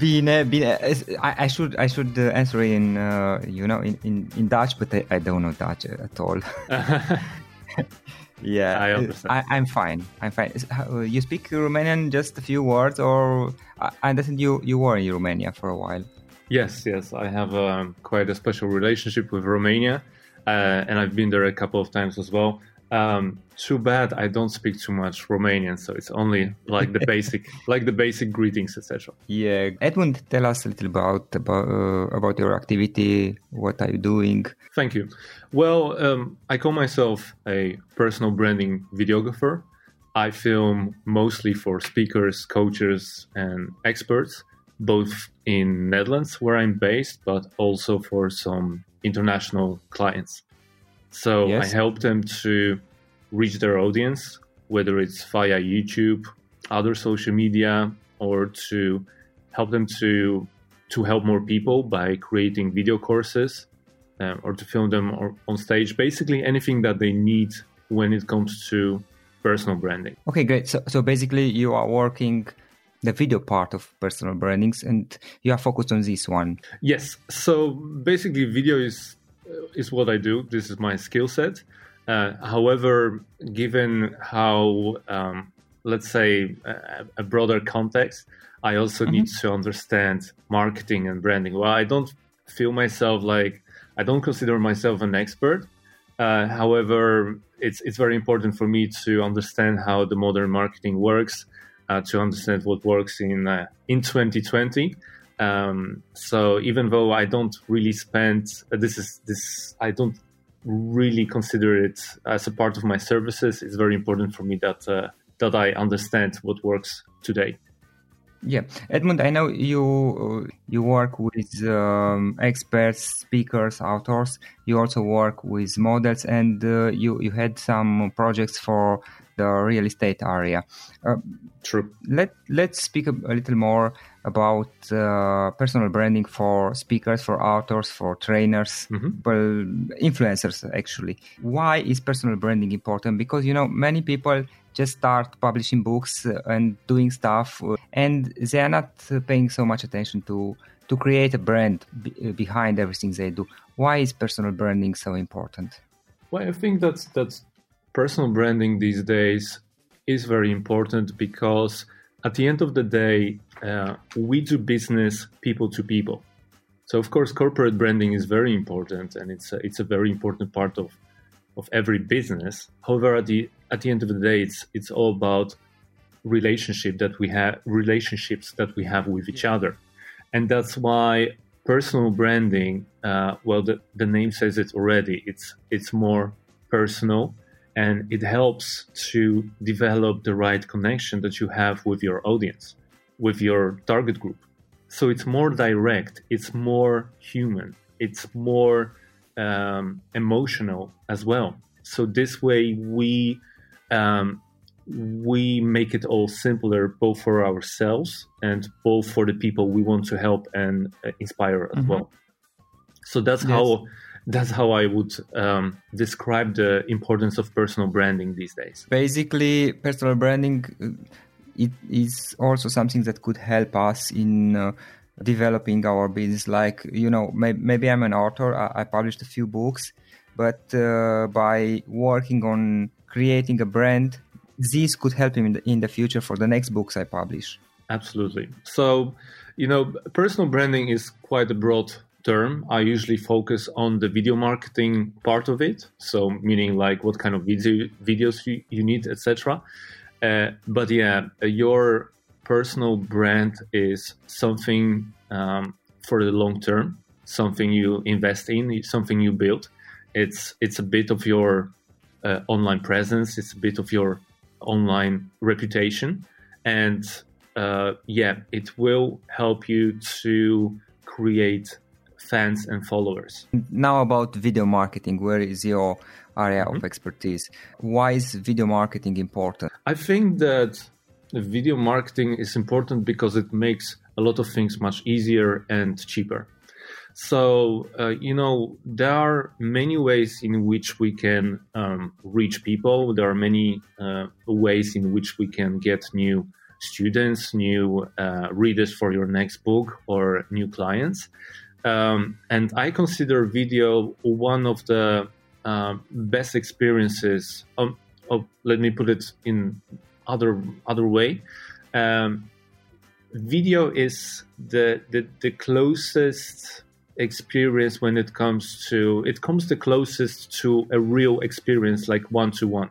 Bine, bine. I should answer in in Dutch, but I don't know Dutch at all. Yeah, I understand. I'm fine. You speak Romanian just a few words, or I understand you were in Romania for a while. Yes. I have quite a special relationship with Romania, and I've been there a couple of times as well. Too bad I don't speak too much Romanian, so it's only like the basic, greetings, etc. Yeah, Edmund, tell us a little about your activity. What are you doing? Thank you. Well, I call myself a personal branding videographer. I film mostly for speakers, coaches, and experts, both in Netherlands where I'm based, but also for some international clients. So yes. I help them to reach their audience, whether it's via YouTube, other social media, or to help them to help more people by creating video courses or to film them on stage. Basically anything that they need when it comes to personal branding. Okay, great. So basically you are working the video part of personal brandings and you are focused on this one. Yes. So basically video is what I do. This is my skill set. However, given how, let's say, a broader context, I also need to understand marketing and branding. Well, I don't feel myself I don't consider myself an expert. However, it's very important for me to understand how the modern marketing works, to understand what works in 2020. So even though I don't really I don't really consider it as a part of my services, it's very important for me that I understand what works today. Yeah. Edmund, I know you work with experts, speakers, authors. You also work with models and you had some projects for the real estate area. True. Let's speak a little more about personal branding for speakers, for authors, for trainers, influencers, actually. Why is personal branding important? Because, many people just start publishing books and doing stuff, and they are not paying so much attention to create a brand behind everything they do. Why is personal branding so important? Well, I think that's personal branding these days is very important because at the end of the day, we do business people to people. So of course, corporate branding is very important and it's a very important part of every business. However, at the end of the day, it's all about relationships that we have with each other. And that's why personal branding, the name says it already, it's more personal. And it helps to develop the right connection that you have with your audience, with your target group. So it's more direct, it's more human, it's more emotional as well. So this way we make it all simpler, both for ourselves and both for the people we want to help and inspire as well. So that's That's how I would describe the importance of personal branding these days. Basically, personal branding, it is also something that could help us in developing our business. Like, maybe I'm an author, I published a few books, but by working on creating a brand, this could help me in the future for the next books I publish. Absolutely. So, personal branding is quite a broad term, I usually focus on the video marketing part of it. So meaning like what kind of videos you need, etc. But yeah, your personal brand is something for the long term, something you invest in, something you build. It's a bit of your online presence. It's a bit of your online reputation. And it will help you to create fans and followers. Now about video marketing, where is your area of expertise? Why is video marketing important? I think that video marketing is important because it makes a lot of things much easier and cheaper. So, there are many ways in which we can reach people. There are many ways in which we can get new students, new readers for your next book or new clients. And I consider video one of the best experiences. Let me put it in other way. Video is the closest experience when it comes the closest to a real experience, like one-to-one.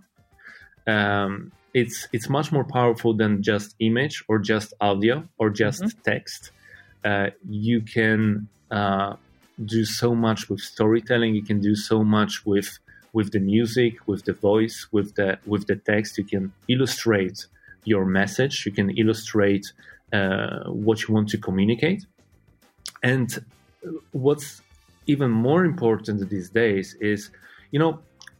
It's much more powerful than just image or just audio or just text. You can do so much with storytelling. You can do so much with the music, with the voice, with the text. You can illustrate your message. You can illustrate what you want to communicate. And what's even more important these days is,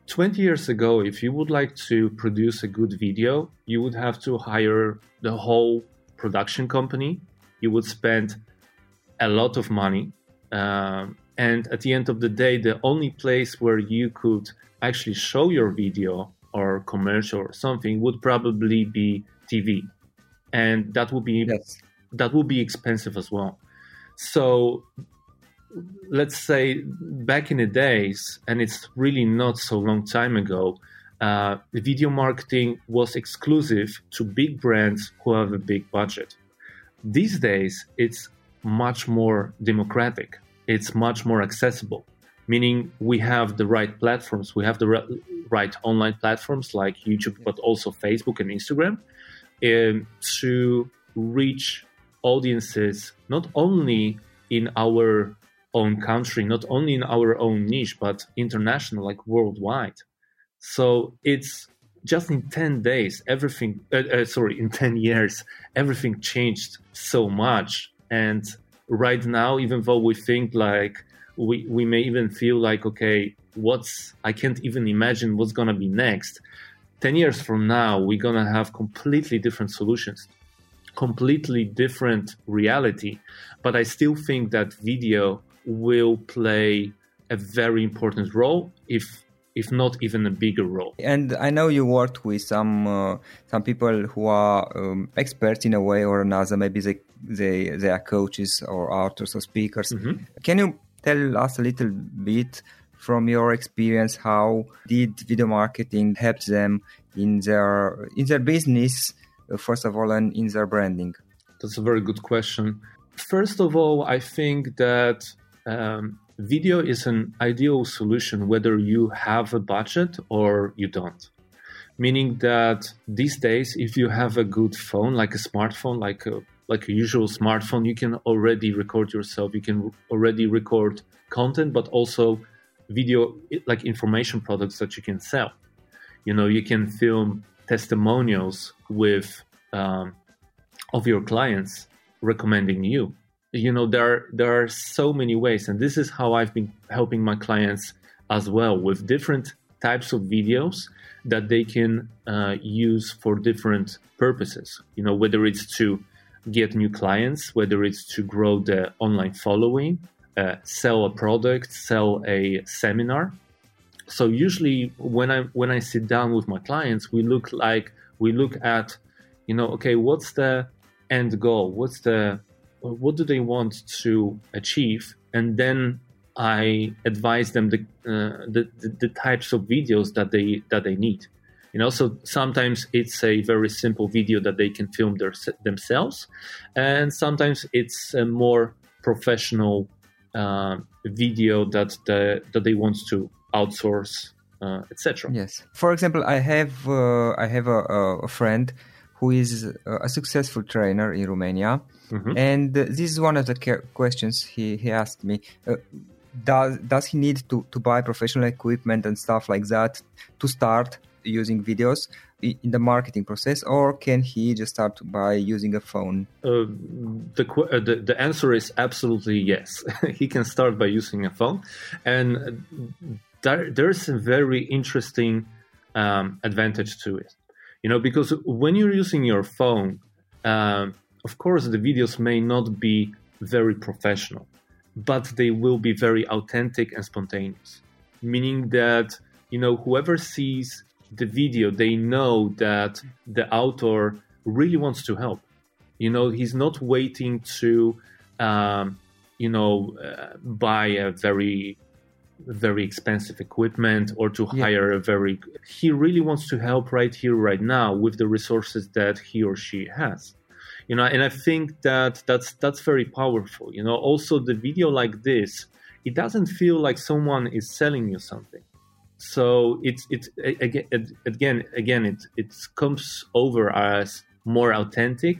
20 years ago, if you would like to produce a good video, you would have to hire the whole production company. You would spend a lot of money. And at the end of the day, the only place where you could actually show your video or commercial or something would probably be TV. And that would be expensive as well. So let's say back in the days, and it's really not so long time ago, video marketing was exclusive to big brands who have a big budget. These days, it's much more democratic. It's much more accessible, meaning we have the right platforms. We have the right online platforms like YouTube, but also Facebook and Instagram, to reach audiences not only in our own country, not only in our own niche, but international, like worldwide. So it's just in 10 days, in 10 years, everything changed so much. And right now, even though we think like, we may even feel like, okay, I can't even imagine what's going to be next. 10 years from now, we're going to have completely different solutions, completely different reality. But I still think that video will play a very important role, if not even a bigger role. And I know you worked with some people who are experts in a way or another. Maybe they are coaches or authors or speakers. Can you tell us a little bit from your experience, how did video marketing help them in their business, first of all, and in their branding? That's a very good question. First of all, I think that video is an ideal solution whether you have a budget or you don't. Meaning that these days, if you have a good phone, like a smartphone, like a usual smartphone, you can already record yourself. You can already record content, but also video, like information products that you can sell. You can film testimonials with of your clients recommending you. There are so many ways, and this is how I've been helping my clients as well, with different types of videos that they can use for different purposes. Whether it's to get new clients, whether it's to grow the online following, sell a product, sell a seminar. So usually when I sit down with my clients, we look at, okay, what's the end goal? What do they want to achieve? And then I advise them the types of videos that they need. So sometimes it's a very simple video that they can film themselves, and sometimes it's a more professional video that they want to outsource, etc. Yes. For example, I have a friend who is a successful trainer in Romania, mm-hmm. and this is one of the questions he asked me. Does he need to buy professional equipment and stuff like that to start using videos in the marketing process, or can he just start by using a phone? The answer is absolutely yes. He can start by using a phone, and there's a very interesting advantage to it. You know, because when you're using your phone, of course the videos may not be very professional, but they will be very authentic and spontaneous, meaning that, you know, whoever sees the video, they know that the author really wants to help. You know, he's not waiting to, buy a very, very expensive equipment or to hire he really wants to help right here, right now with the resources that he or she has. You know, and I think that that's very powerful. You know, also the video like this, it doesn't feel like someone is selling you something. So it comes over as more authentic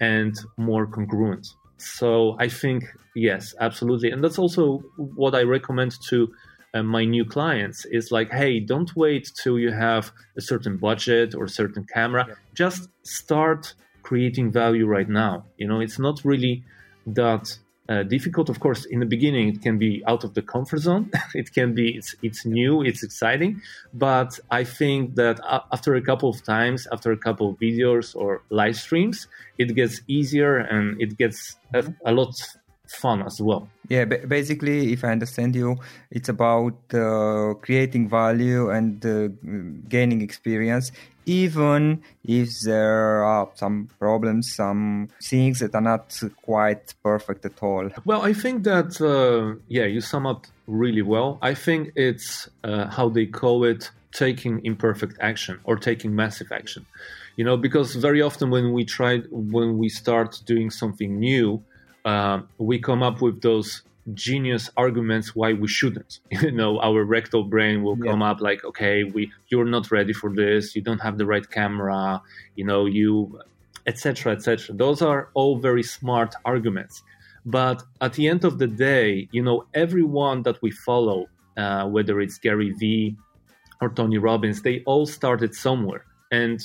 and more congruent. So I think, yes, absolutely. And that's also what I recommend to my new clients is like, hey, don't wait till you have a certain budget or a certain camera. Yeah. Just start creating value right now. You know, it's not really that difficult. Of course, in the beginning, it can be out of the comfort zone. It can be, it's new, it's exciting. But I think that after a couple of times, after a couple of videos or live streams, it gets easier and it gets a lot fun as well. Yeah, basically, if I understand you, it's about creating value and gaining experience, even if there are some problems, some things that are not quite perfect at all. Well, I think that, you sum up really well. I think it's how they call it, taking imperfect action or taking massive action. You know, because very often when we start doing something new, we come up with those genius arguments why we shouldn't. You know, our rectal brain will come up like, okay, you're not ready for this, you don't have the right camera, you know, you, etc., etc. Those are all very smart arguments. But at the end of the day, you know, everyone that we follow, whether it's Gary Vee or Tony Robbins, they all started somewhere. And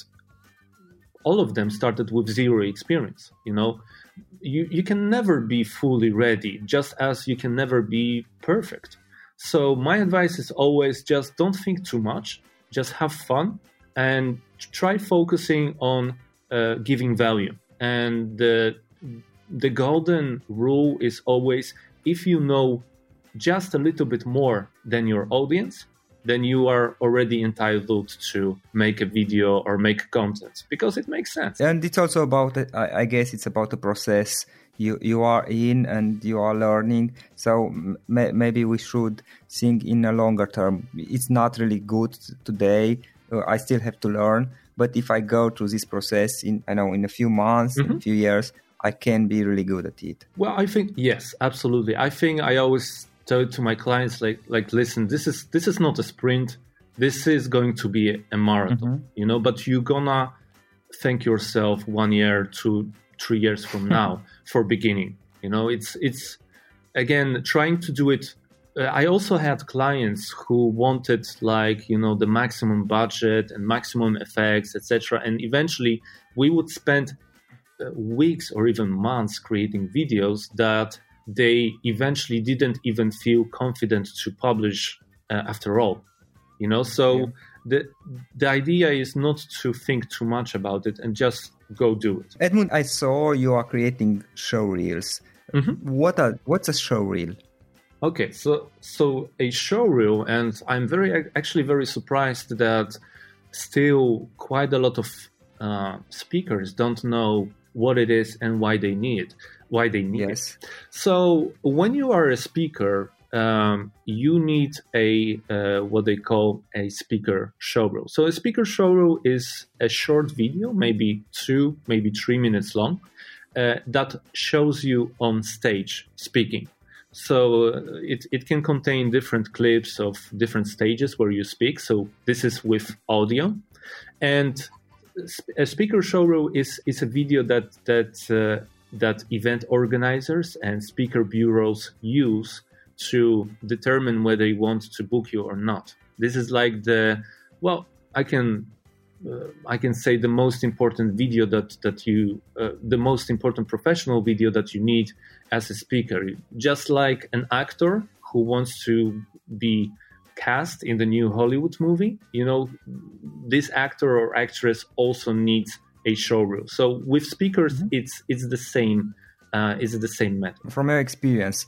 all of them started with zero experience. You know, you can never be fully ready, just as you can never be perfect. So my advice is always just don't think too much, just have fun and try focusing on giving value. And the golden rule is always, if you know just a little bit more than your audience, then you are already entitled to make a video or make content because it makes sense. And it's also about, I guess it's about the process you are in and you are learning. So maybe we should think in a longer term. It's not really good today. I still have to learn. But if I go through this process in a few months, mm-hmm. a few years, I can be really good at it. Well, I think, yes, absolutely. I think I always to my clients, like, listen, this is not a sprint. This is going to be a marathon, mm-hmm. you know, but you're gonna thank yourself 1 year, 2, 3 years from now for beginning. You know, it's again, trying to do it. I also had clients who wanted like, you know, the maximum budget and maximum effects, etc. And eventually we would spend weeks or even months creating videos that they eventually didn't even feel confident to publish after all, you know. So the idea is not to think too much about it and just go do it. Edmund, I saw you are creating showreels. Mm-hmm. What's a showreel? Okay, so a showreel, and I'm very surprised that still quite a lot of speakers don't know what it is and why they need yes. it. So when you are a speaker, you need a what they call a speaker showreel. So a speaker showreel is a short video, maybe 2, maybe 3 minutes long, that shows you on stage speaking. So it can contain different clips of different stages where you speak. So this is with audio, and a speaker showreel is a video that event organizers and speaker bureaus use to determine whether they want to book you or not. This is like I can say the most important video the most important professional video that you need as a speaker. Just like an actor who wants to be cast in the new Hollywood movie, this actor or actress also needs a showreel. So with speakers, it's the same. It's the same method. From your experience,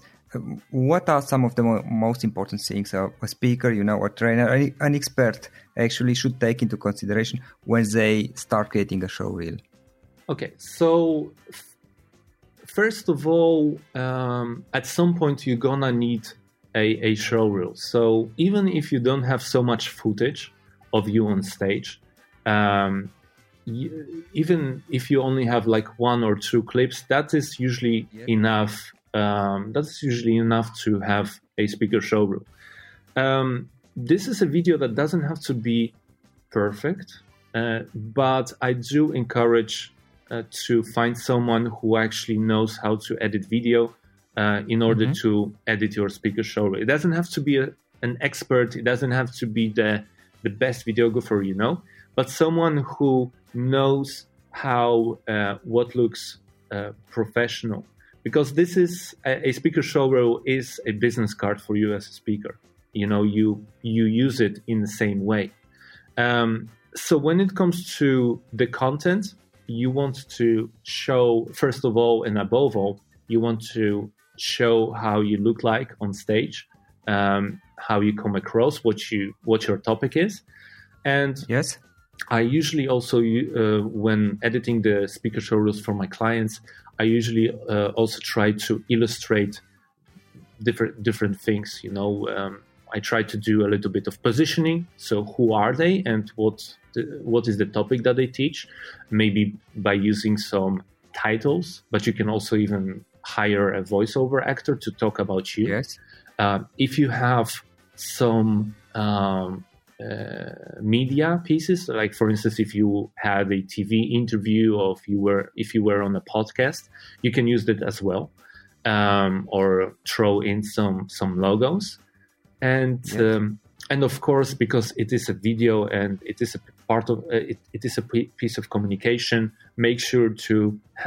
what are some of the most important things a speaker, a trainer, an expert actually should take into consideration when they start creating a showreel? Okay, so first of all, at some point you're gonna need a showreel. So even if you don't have so much footage of you on stage, even if you only have like one or two clips, that is usually enough. That's usually enough to have a speaker showreel. This is a video that doesn't have to be perfect, but I do encourage to find someone who actually knows how to edit video in order to edit your speaker showreel. It doesn't have to be an expert. It doesn't have to be the best videographer, but someone who knows how what looks professional. Because this is a speaker showreel is a business card for you as a speaker. You use it in the same way. So when it comes to the content, you want to show, first of all and above all, you want to show how you look like on stage, how you come across, what your topic is, and yes. I usually also, when editing the speaker showreels for my clients, I usually also try to illustrate different things. I try to do a little bit of positioning. So who are they and what is the topic that they teach? Maybe by using some titles, but you can also even hire a voiceover actor to talk about you. Yes. If you have some... media pieces, like for instance, if you had a TV interview or if you were on a podcast, you can use that as well, or throw in some logos, and of course, because it is a video and it is a part of it is a piece of communication, make sure to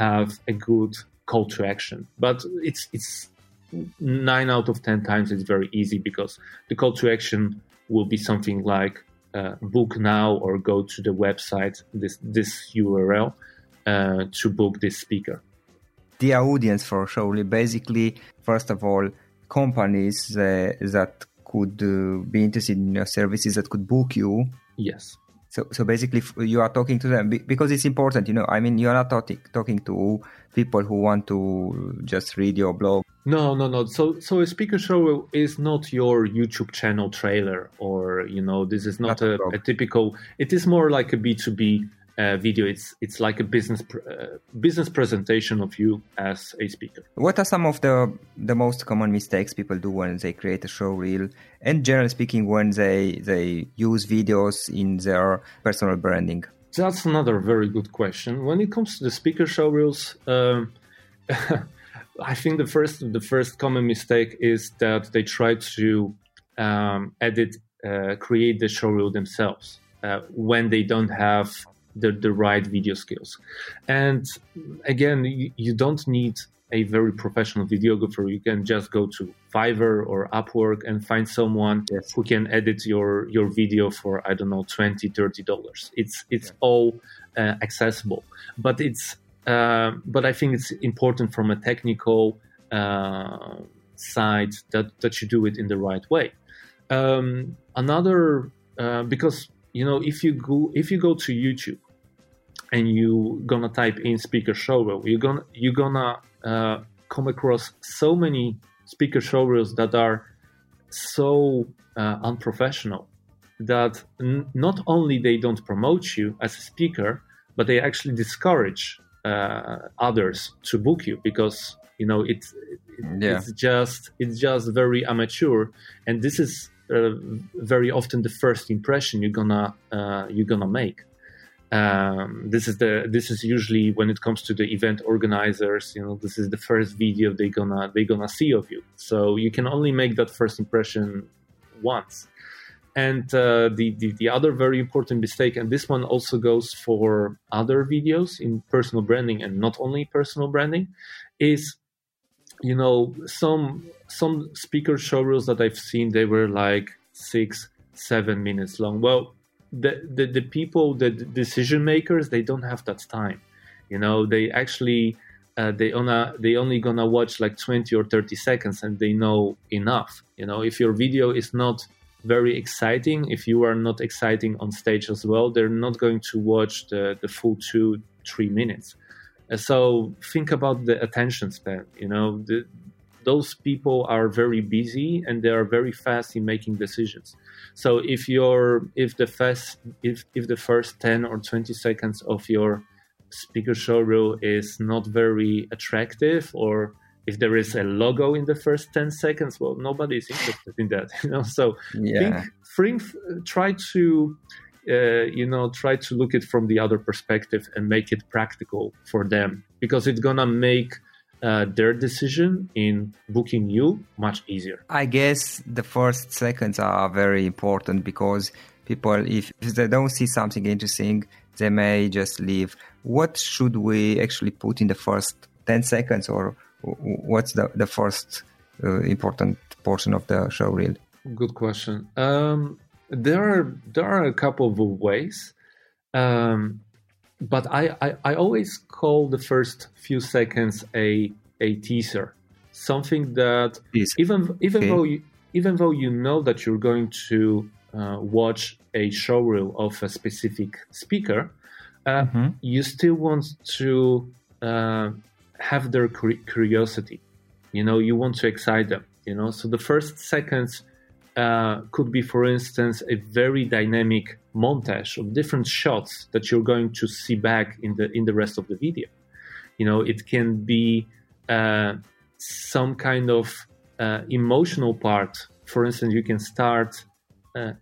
have a good call to action. But it's 9 out of 10 times it's very easy because the call to action will be something like book now or go to the website, this URL, to book this speaker. The audience for showreel, basically, first of all, companies that could be interested in your services that could book you. Yes. So basically, you are talking to them because it's important, you are not talking to people who want to just read your blog. No. So a speaker showreel is not your YouTube channel trailer or, this is not a typical... It is more like a B2B video. It's like a business presentation of you as a speaker. What are some of the most common mistakes people do when they create a showreel? And generally speaking, when they use videos in their personal branding? That's another very good question. When it comes to the speaker showreels, I think the first common mistake is that they try to create the showreel themselves when they don't have the right video skills. And again, you don't need a very professional videographer. You can just go to Fiverr or Upwork and find someone who can edit your video for, I don't know, $20, $30. It's all accessible. But but I think it's important from a technical side that you do it in the right way. Another, because if you go to YouTube and you gonna type in speaker showreel, you're gonna come across so many speaker showreels that are so unprofessional that not only they don't promote you as a speaker, but they actually discourage others to book you because You know, it's just very amateur, and this is very often the first impression you're gonna make. This is usually when it comes to the event organizers, you know, this is the first video they're gonna see of you. So you can only make that first impression once. And the other very important mistake, and this one also goes for other videos in personal branding and not only personal branding, is, you know, some speaker showreels that I've seen, they were like 6-7 minutes long. Well, the people, the decision makers, they don't have that time. You know, they actually they only gonna watch like 20 or 30 seconds, and they know enough. You know, if your video is not very exciting, if you are not exciting on stage as well, they're not going to watch the full 2-3 minutes. So think about the attention span. You know, those people are very busy and they are very fast in making decisions. So if the first 10 or 20 seconds of your speaker showreel is not very attractive, or if there is a logo in the first 10 seconds, well, nobody's interested in that, you know. So try to look it from the other perspective and make it practical for them, because it's going to make their decision in booking you much easier. I guess the first seconds are very important, because people, if they don't see something interesting, they may just leave. What should we actually put in the first 10 seconds, or what's the first important portion of the showreel? Good question. There are a couple of ways, but I always call the first few seconds a teaser, something that even though you know that you're going to watch a showreel of a specific speaker, you still want to have their curiosity. You know, you want to excite them, you know. So the first seconds could be, for instance, a very dynamic montage of different shots that you're going to see back in the rest of the video. You know, it can be some kind of emotional part. For instance, you can start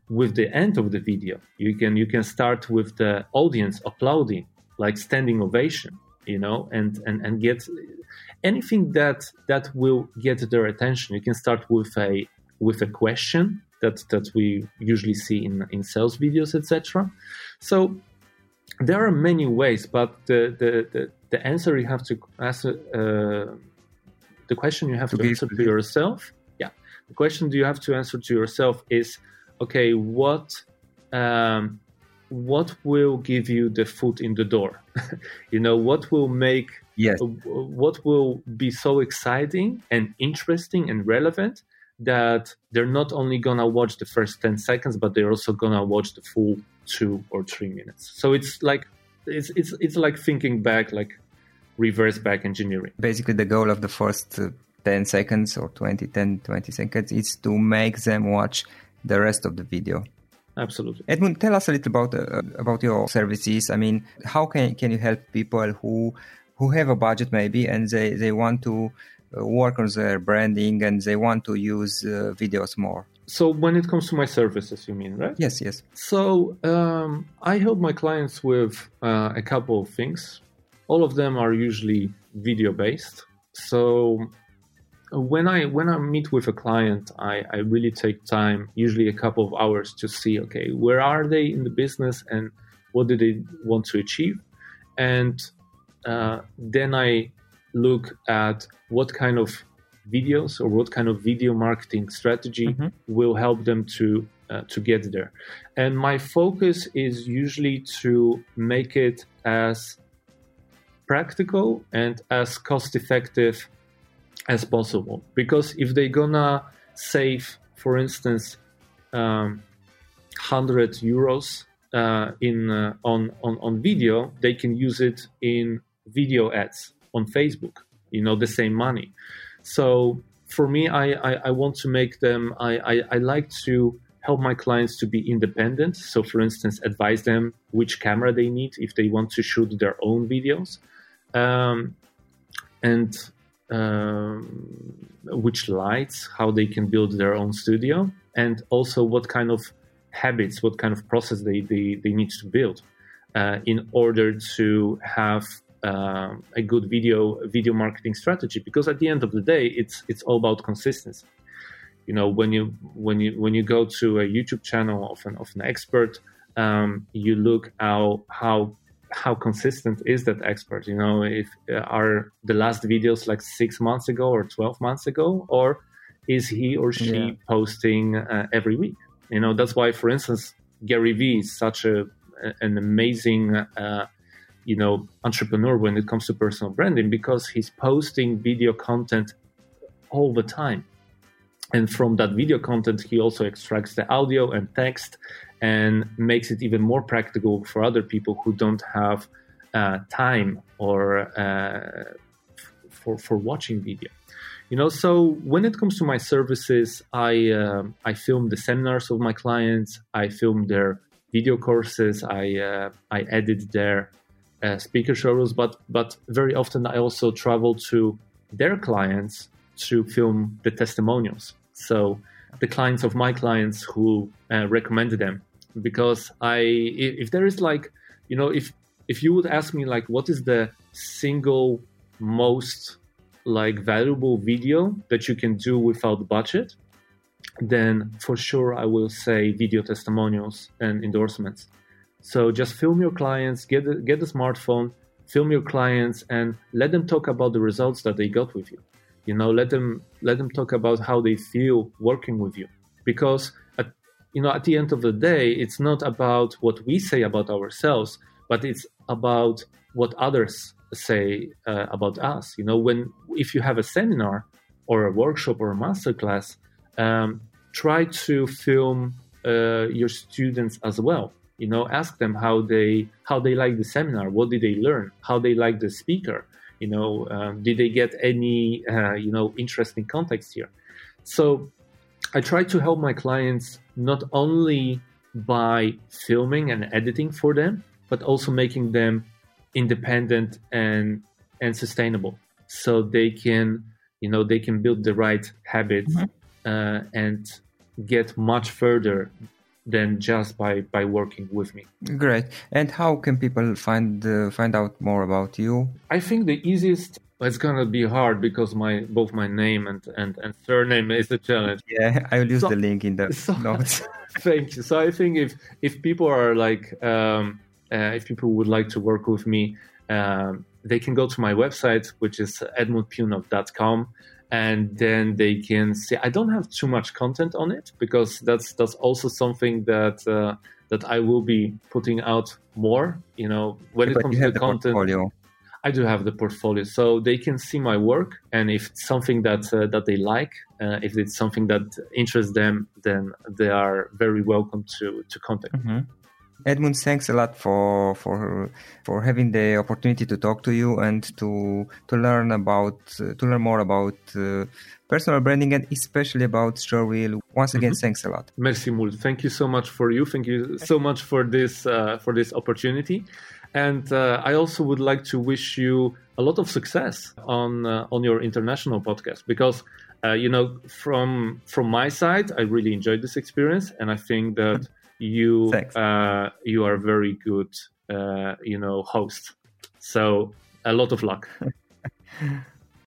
with the end of the video. You can start with the audience applauding, like standing ovation, you know, and get anything that will get their attention. You can start with a question that we usually see in sales videos, etc. So there are many ways, but the answer you have to ask, the question you have to answer to yourself. Yeah. The question you have to answer to yourself is, okay, what will give you the foot in the door? You know, what will make, what will be so exciting and interesting and relevant that they're not only going to watch the first 10 seconds, but they're also going to watch the full 2 or 3 minutes. So it's like, it's like thinking back, like reverse back engineering. Basically, the goal of the first 10 seconds or 20 seconds is to make them watch the rest of the video. Absolutely. Edmund, tell us a little about your services. I mean, how can you help people who have a budget maybe, and they want to work on their branding and they want to use videos more? So when it comes to my services, you mean, right? Yes. So I help my clients with a couple of things. All of them are usually video-based. So when I meet with a client, I really take time, usually a couple of hours, to see, okay, where are they in the business and what do they want to achieve? And then I look at what kind of videos or what kind of video marketing strategy will help them to get there. And my focus is usually to make it as practical and as cost effective as possible, because if they're gonna save, for instance, 100 euros on video, they can use it in video ads on Facebook, you know, the same money. So for me, I want to make them, I like to help my clients to be independent. So for instance, advise them which camera they need if they want to shoot their own videos. And which lights, how they can build their own studio, and also what kind of habits, what kind of process they need to build in order to have a good video marketing strategy. Because at the end of the day, it's all about consistency. You know, when you go to a YouTube channel of an expert, you look how consistent is that expert. You know, if are the last videos like 6 months ago or 12 months ago, or is he or she posting every week? You know, that's why, for instance, Gary Vee is such an amazing entrepreneur when it comes to personal branding, because he's posting video content all the time. And from that video content, he also extracts the audio and text and makes it even more practical for other people who don't have time or for watching video. You know, so when it comes to my services, I film the seminars of my clients, I film their video courses, I edit their speaker showrooms, but very often I also travel to their clients to film the testimonials. So the clients of my clients who recommended them, because if there is if you would ask me what is the single most valuable video that you can do without budget, then for sure I will say video testimonials and endorsements. So just film your clients, get a smartphone, film your clients, and let them talk about the results that they got with you. You know, let them talk about how they feel working with you, because at the end of the day, it's not about what we say about ourselves, but it's about what others say about us. You know, if you have a seminar or a workshop or a masterclass, try to film your students as well. You know, ask them how they like the seminar, what did they learn, how they like the speaker. You know, did they get any, interesting context here? So I try to help my clients not only by filming and editing for them, but also making them independent and sustainable, so they can build the right habits and get much further than just by working with me. Great. And how can people find out more about you? I think the easiest, it's gonna be hard because both my name and surname is a challenge. Yeah, I will use the link in the notes. Thank you. So I think if people are if people would like to work with me, they can go to my website, which is edmundpunov.com. And then they can see. I don't have too much content on it, because that's also something that I will be putting out more. You know, when it comes to the content, portfolio. I do have the portfolio, so they can see my work. And if it's something that they like, if it's something that interests them, then they are very welcome to contact. Mm-hmm. Edmund, thanks a lot for having the opportunity to talk to you and to learn more about personal branding, and especially about SureWheel. Once again, thanks a lot. Merci mult. Thank you so much for you. Thank you so much for this opportunity. And I also would like to wish you a lot of success on your international podcast, because from my side, I really enjoyed this experience, and I think that. You are very good, host. So a lot of luck.